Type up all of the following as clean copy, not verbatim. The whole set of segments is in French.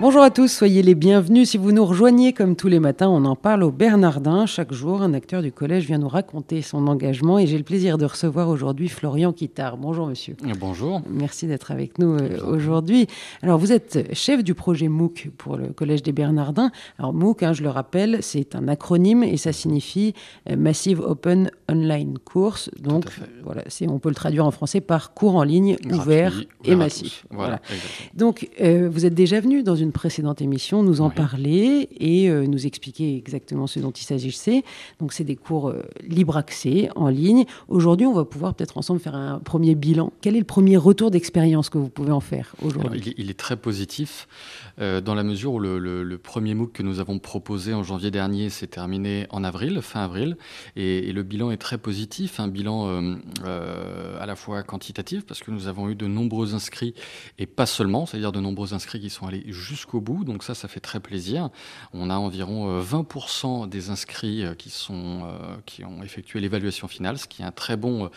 Bonjour à tous, soyez les bienvenus. Si vous nous rejoignez, comme tous les matins, on en parle aux Bernardins. Chaque jour, un acteur du collège vient nous raconter son engagement et j'ai le plaisir de recevoir aujourd'hui Florian Quittard. Bonjour monsieur. Bonjour. Merci d'être avec nous aujourd'hui. Alors vous êtes chef du projet MOOC pour le Collège des Bernardins. Alors MOOC, je le rappelle, c'est un acronyme et ça signifie Massive Open Online Course. Donc voilà, on peut le traduire en français par cours en ligne ouvert et massif. Voilà. Donc vous êtes déjà venu dans une précédente émission, nous en parler et nous expliquer exactement ce dont il s'agissait. Donc, c'est des cours libre accès, en ligne. Aujourd'hui, on va pouvoir peut-être ensemble faire un premier bilan. Quel est le premier retour d'expérience que vous pouvez en faire aujourd'hui ? Il est très positif dans la mesure où le premier MOOC que nous avons proposé en janvier dernier s'est terminé en avril, fin avril. Et le bilan est très positif, un bilan à la fois quantitatif parce que nous avons eu de nombreux inscrits et pas seulement, c'est-à-dire de nombreux inscrits qui sont allés jusqu'au bout, donc ça fait très plaisir. On a environ 20% des inscrits qui ont effectué l'évaluation finale, ce qui est un très bon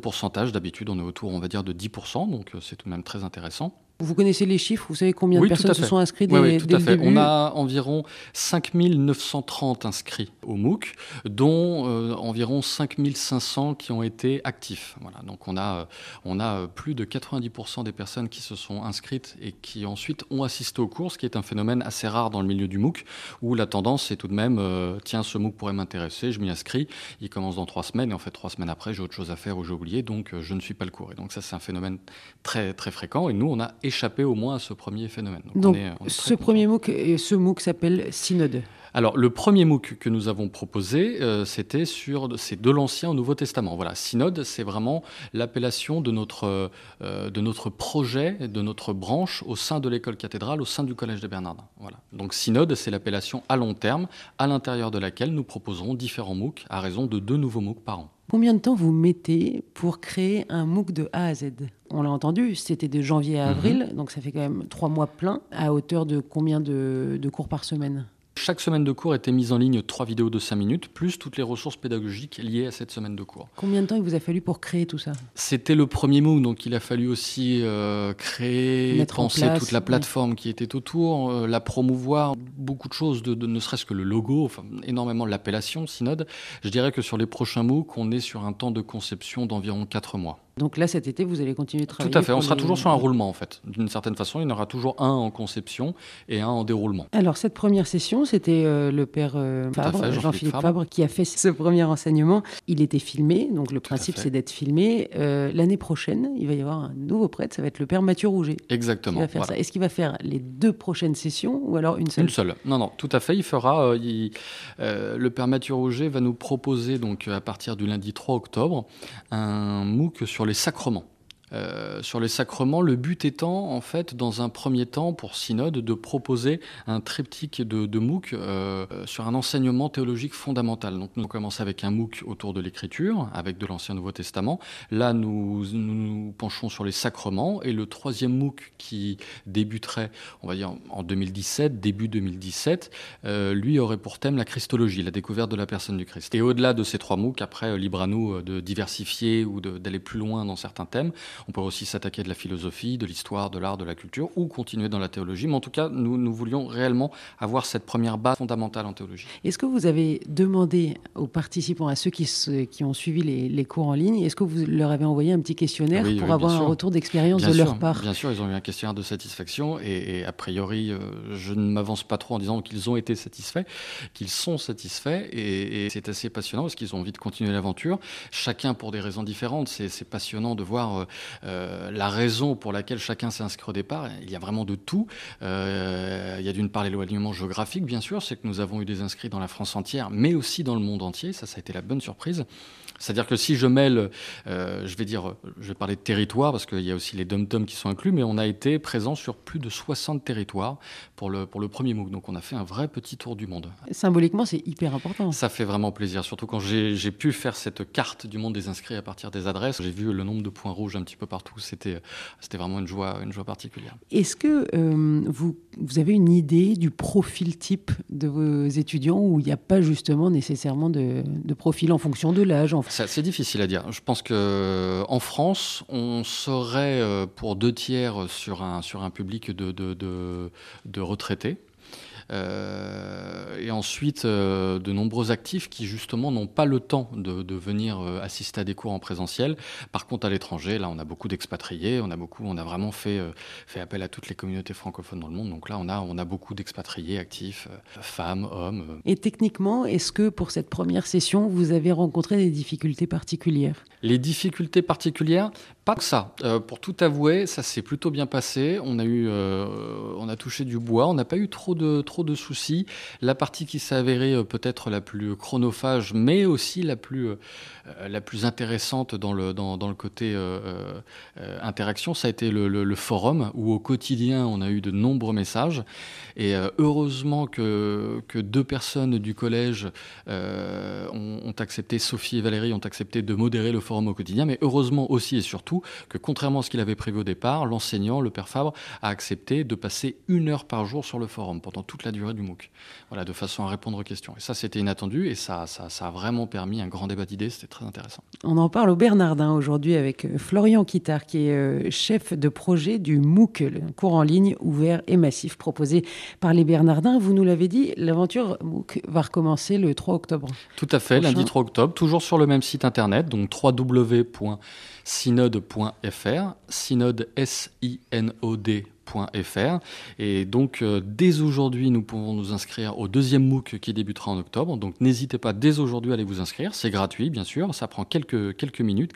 pourcentage. D'habitude, on est autour, on va dire, de 10%, donc c'est tout de même très intéressant. Vous connaissez les chiffres, vous savez combien de personnes se sont inscrites dès le début ? On a environ 5930 inscrits au MOOC, dont environ 5500 qui ont été actifs. Voilà. Donc on a plus de 90% des personnes qui se sont inscrites et qui ensuite ont assisté aux cours, ce qui est un phénomène assez rare dans le milieu du MOOC, où la tendance est tout de même « Tiens, ce MOOC pourrait m'intéresser, je m'y inscris, il commence dans 3 semaines, et en fait 3 semaines après, j'ai autre chose à faire ou j'ai oublié, donc je ne suis pas le cours ». Et donc ça, c'est un phénomène très, très fréquent, et nous, on a échapper au moins à ce premier phénomène. Donc ce MOOC s'appelle Synode. Alors, le premier MOOC que nous avons proposé, c'était c'est de l'Ancien au Nouveau Testament. Voilà, synode, c'est vraiment l'appellation de notre projet, de notre branche au sein de l'école cathédrale, au sein du Collège des Bernardins. Voilà. Donc, synode, c'est l'appellation à long terme, à l'intérieur de laquelle nous proposerons différents MOOC à raison de 2 nouveaux MOOC par an. Combien de temps vous mettez pour créer un MOOC de A à Z ? On l'a entendu, c'était de janvier à avril, donc ça fait quand même 3 mois pleins, à hauteur de combien de cours par semaine ? Chaque semaine de cours était mise en ligne 3 vidéos de 5 minutes, plus toutes les ressources pédagogiques liées à cette semaine de cours. Combien de temps il vous a fallu pour créer tout ça ? C'était le premier MOOC, donc il a fallu aussi penser toute la plateforme qui était autour, la promouvoir, beaucoup de choses, ne serait-ce que le logo, enfin, énormément l'appellation, Synode. Je dirais que sur les prochains MOOC, on est sur un temps de conception d'environ 4 mois. Donc là, cet été, vous allez continuer de travailler. Tout à fait. On sera toujours sur un roulement, en fait. D'une certaine façon, il y en aura toujours un en conception et un en déroulement. Alors, cette première session, c'était le père Fabre, Jean-Philippe Fabre, qui a fait ce premier enseignement. Il était filmé, donc le principe, c'est d'être filmé. L'année prochaine, il va y avoir un nouveau prêtre, ça va être le père Mathieu Rouget. Exactement. Qui va faire ça. Est-ce qu'il va faire les 2 prochaines sessions ou alors une seule ? Une seule. Non, tout à fait. Il fera... le père Mathieu Rouget va nous proposer, donc, à partir du lundi 3 octobre, un MOOC sur les sacrements. Le but étant, en fait, dans un premier temps, pour Synode, de proposer un triptyque de MOOC sur un enseignement théologique fondamental. Donc, nous commençons avec un MOOC autour de l'écriture, avec de l'Ancien Nouveau Testament. Là, nous penchons sur les sacrements. Et le 3e MOOC qui débuterait, on va dire, en 2017, début 2017, lui aurait pour thème la Christologie, la découverte de la personne du Christ. Et au-delà de ces 3 MOOC, après, libre à nous de diversifier ou d'aller plus loin dans certains thèmes. On peut aussi s'attaquer de la philosophie, de l'histoire, de l'art, de la culture ou continuer dans la théologie. Mais en tout cas, nous voulions réellement avoir cette première base fondamentale en théologie. Est-ce que vous avez demandé aux participants, à ceux qui ont suivi les cours en ligne, est-ce que vous leur avez envoyé un petit questionnaire pour avoir un retour d'expérience leur part ? Bien sûr, ils ont eu un questionnaire de satisfaction et a priori, je ne m'avance pas trop en disant qu'ils ont été satisfaits, qu'ils sont satisfaits et c'est assez passionnant parce qu'ils ont envie de continuer l'aventure. Chacun pour des raisons différentes. C'est passionnant de voir la raison pour laquelle chacun s'est inscrit au départ. Il y a vraiment de tout. Il y a d'une part l'éloignement géographique, bien sûr, c'est que nous avons eu des inscrits dans la France entière, mais aussi dans le monde entier. Ça a été la bonne surprise. C'est-à-dire que si je mêle, je vais parler de territoire, parce qu'il y a aussi les dom-toms qui sont inclus, mais on a été présent sur plus de 60 territoires pour le premier MOOC. Donc on a fait un vrai petit tour du monde. Symboliquement, c'est hyper important. Ça fait vraiment plaisir, surtout quand j'ai pu faire cette carte du monde des inscrits à partir des adresses. J'ai vu le nombre de points rouges un petit peu peu partout. C'était vraiment une joie particulière. Est-ce que vous avez une idée du profil type de vos étudiants, où il n'y a pas justement nécessairement de profil en fonction de l'âge en fait ? C'est assez difficile à dire. Je pense qu'en France, on serait pour 2 tiers sur un public de retraités. Et ensuite, de nombreux actifs qui, justement, n'ont pas le temps de venir assister à des cours en présentiel. Par contre, à l'étranger, là, on a beaucoup d'expatriés. On a vraiment fait appel à toutes les communautés francophones dans le monde. Donc là, on a beaucoup d'expatriés actifs, femmes, hommes. Et techniquement, est-ce que pour cette première session, vous avez rencontré des difficultés particulières ? Les difficultés particulières ? Pas que ça. Pour tout avouer, ça s'est plutôt bien passé. On a touché du bois. On n'a pas eu trop de soucis. La partie qui s'est avérée peut-être la plus chronophage, mais aussi la plus intéressante dans le côté interaction, ça a été le forum, où au quotidien, on a eu de nombreux messages. Et heureusement que 2 personnes du collège ont accepté, Sophie et Valérie, ont accepté de modérer le forum au quotidien. Mais heureusement aussi et surtout que, contrairement à ce qu'il avait prévu au départ, l'enseignant, le père Fabre, a accepté de passer 1 heure par jour sur le forum pendant toute la durée du MOOC, voilà, de façon à répondre aux questions. Et ça, c'était inattendu, et ça a vraiment permis un grand débat d'idées, c'était très intéressant. On en parle au Bernardin aujourd'hui avec Florian Quittard, qui est chef de projet du MOOC, le cours en ligne ouvert et massif proposé par les Bernardins. Vous nous l'avez dit, l'aventure MOOC va recommencer le 3 octobre. Tout à fait, prochain. Lundi 3 octobre, toujours sur le même site internet, donc www.synode.fr, synode S-I-N-O-D. Et donc, dès aujourd'hui, nous pouvons nous inscrire au 2e MOOC qui débutera en octobre. Donc, n'hésitez pas dès aujourd'hui à aller vous inscrire. C'est gratuit, bien sûr. Ça prend quelques minutes.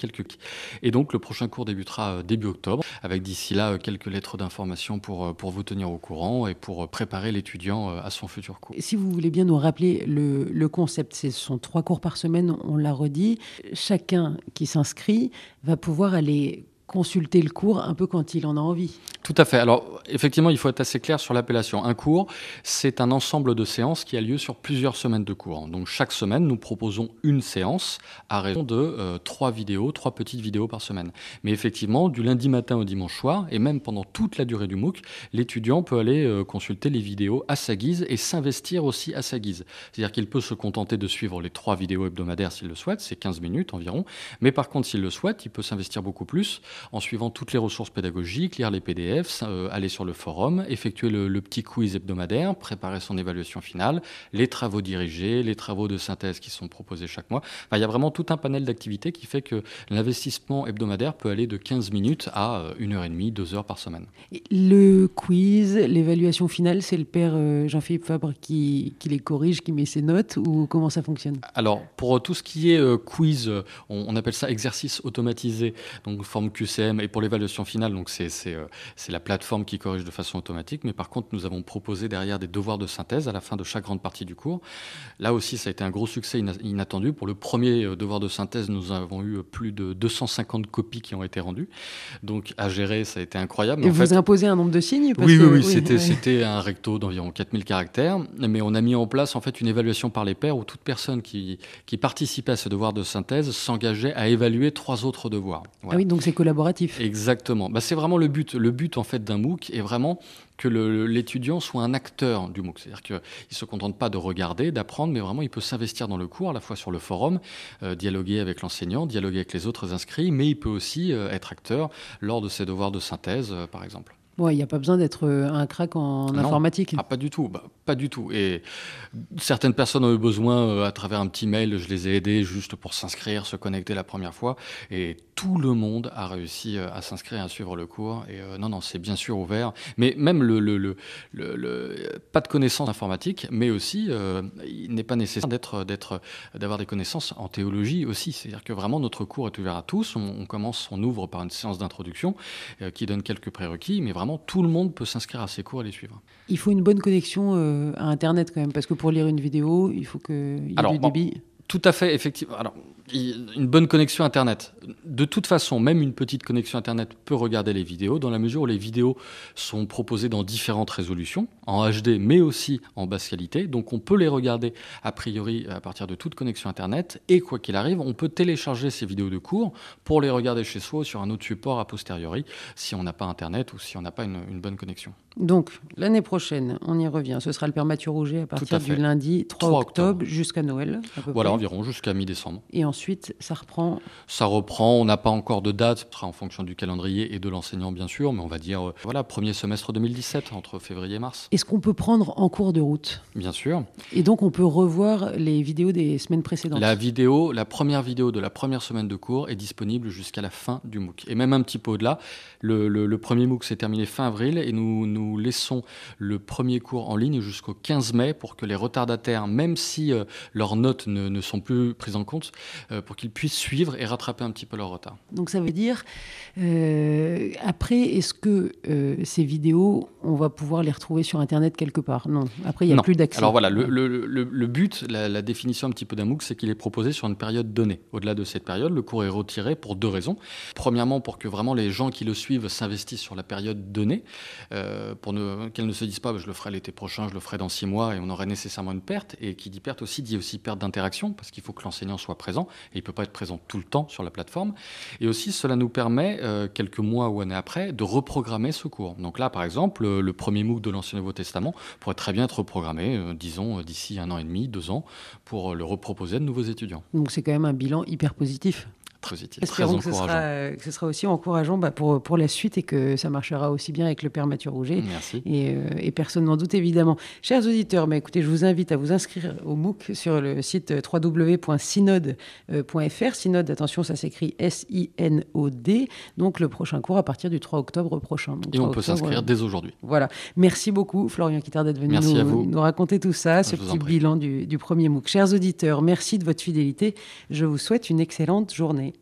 Et donc, le prochain cours débutera début octobre, avec d'ici là quelques lettres d'information pour vous tenir au courant et pour préparer l'étudiant à son futur cours. Si vous voulez bien nous rappeler le concept, ce sont 3 cours par semaine, on l'a redit. Chacun qui s'inscrit va pouvoir aller consulter le cours un peu quand il en a envie. Tout à fait. Alors, effectivement, il faut être assez clair sur l'appellation. Un cours, c'est un ensemble de séances qui a lieu sur plusieurs semaines de cours. Donc, chaque semaine, nous proposons une séance à raison de 3 petites vidéos par semaine. Mais effectivement, du lundi matin au dimanche soir, et même pendant toute la durée du MOOC, l'étudiant peut aller consulter les vidéos à sa guise et s'investir aussi à sa guise. C'est-à-dire qu'il peut se contenter de suivre les 3 vidéos hebdomadaires s'il le souhaite, c'est 15 minutes environ. Mais par contre, s'il le souhaite, il peut s'investir beaucoup plus en suivant toutes les ressources pédagogiques, lire les PDF, aller sur le forum, effectuer le petit quiz hebdomadaire, préparer son évaluation finale, les travaux dirigés, les travaux de synthèse qui sont proposés chaque mois. Enfin, il y a vraiment tout un panel d'activités qui fait que l'investissement hebdomadaire peut aller de 15 minutes à 1h30, 2h par semaine. Et le quiz, l'évaluation finale, c'est le père Jean-Philippe Fabre qui les corrige, qui met ses notes, ou comment ça fonctionne ? Alors, pour tout ce qui est quiz, on appelle ça exercice automatisé, donc forme QCM, et pour l'évaluation finale, donc c'est la plateforme qui corrige de façon automatique. Mais par contre, nous avons proposé derrière des devoirs de synthèse à la fin de chaque grande partie du cours. Là aussi, ça a été un gros succès inattendu. Pour le premier devoir de synthèse, nous avons eu plus de 250 copies qui ont été rendues. Donc, à gérer, ça a été incroyable. Et en vous imposez un nombre de signes parce oui, c'était un recto d'environ 4000 caractères. Mais on a mis en place en fait une évaluation par les pairs, où toute personne qui participait à ce devoir de synthèse s'engageait à évaluer 3 autres devoirs. Voilà. Ah oui, donc c'est collaboratif. Exactement. Bah, c'est vraiment le but. Le but en fait d'un MOOC est vraiment que l'étudiant soit un acteur du MOOC. C'est-à-dire qu'il ne se contente pas de regarder, d'apprendre, mais vraiment il peut s'investir dans le cours, à la fois sur le forum, dialoguer avec l'enseignant, dialoguer avec les autres inscrits, mais il peut aussi être acteur lors de ses devoirs de synthèse, par exemple. Bon, il n'y a pas besoin d'être un crack en informatique. Ah, pas du tout, pas du tout. Et certaines personnes ont eu besoin, à travers un petit mail, je les ai aidés juste pour s'inscrire, se connecter la première fois. Et tout le monde a réussi à s'inscrire, à suivre le cours. Et non, c'est bien sûr ouvert. Mais même pas de connaissances informatiques, mais aussi, il n'est pas nécessaire d'avoir des connaissances en théologie aussi. C'est-à-dire que vraiment, notre cours est ouvert à tous. On ouvre par une séance d'introduction qui donne quelques prérequis, mais vraiment, tout le monde peut s'inscrire à ces cours et les suivre. Il faut une bonne connexion à Internet quand même, parce que pour lire une vidéo, il faut qu'il y ait du débit. Tout à fait, effectivement. Alors, une bonne connexion Internet. De toute façon, même une petite connexion Internet peut regarder les vidéos, dans la mesure où les vidéos sont proposées dans différentes résolutions, en HD, mais aussi en basse qualité. Donc, on peut les regarder, a priori, à partir de toute connexion Internet. Et quoi qu'il arrive, on peut télécharger ces vidéos de cours pour les regarder chez soi ou sur un autre support a posteriori, si on n'a pas Internet ou si on n'a pas une bonne connexion. Donc, l'année prochaine, on y revient. Ce sera le père Mathieu Rouget à partir du lundi 3 octobre jusqu'à Noël. Voilà, environ jusqu'à mi-décembre. Et ensuite, ça reprend ? Ça reprend. On n'a pas encore de date. Ce sera en fonction du calendrier et de l'enseignant, bien sûr. Mais on va dire, voilà, premier semestre 2017, entre février et mars. Est-ce qu'on peut prendre en cours de route ? Bien sûr. Et donc, on peut revoir les vidéos des semaines précédentes ? La première vidéo de la première semaine de cours est disponible jusqu'à la fin du MOOC. Et même un petit peu au-delà. Le premier MOOC s'est terminé fin avril et nous laissons le premier cours en ligne jusqu'au 15 mai pour que les retardataires, même si leurs notes ne sont plus prises en compte, pour qu'ils puissent suivre et rattraper un petit peu leur retard. Donc ça veut dire, après, est-ce que ces vidéos, on va pouvoir les retrouver sur Internet quelque part ? Non, après, il n'y a plus d'accès. Alors voilà, le but, la définition un petit peu d'un MOOC, c'est qu'il est proposé sur une période donnée. Au-delà de cette période, le cours est retiré pour deux raisons. Premièrement, pour que vraiment les gens qui le suivent s'investissent sur la période donnée, pour qu'elles ne se disent pas « je le ferai l'été prochain, je le ferai dans 6 mois » et on aurait nécessairement une perte. Et qui dit perte aussi, dit aussi perte d'interaction, parce qu'il faut que l'enseignant soit présent et il ne peut pas être présent tout le temps sur la plateforme. Et aussi, cela nous permet, quelques mois ou années après, de reprogrammer ce cours. Donc là, par exemple, le premier MOOC de l'Ancien Nouveau Testament pourrait très bien être reprogrammé, disons, d'ici 1 an et demi, 2 ans, pour le reproposer à de nouveaux étudiants. Donc c'est quand même un bilan hyper positif. Espérons que ce sera aussi encourageant pour la suite et que ça marchera aussi bien avec le père Mathieu Rouget. Merci. Et personne n'en doute évidemment. Chers auditeurs, mais écoutez, je vous invite à vous inscrire au MOOC sur le site www.synode.fr. Synode, attention, ça s'écrit S-I-N-O-D. Donc le prochain cours à partir du 3 octobre prochain. Donc, et on peut s'inscrire dès aujourd'hui. Voilà. Merci beaucoup Florian Quittard d'être venu nous raconter tout ça, ce petit bilan du premier MOOC. Chers auditeurs, merci de votre fidélité. Je vous souhaite une excellente journée.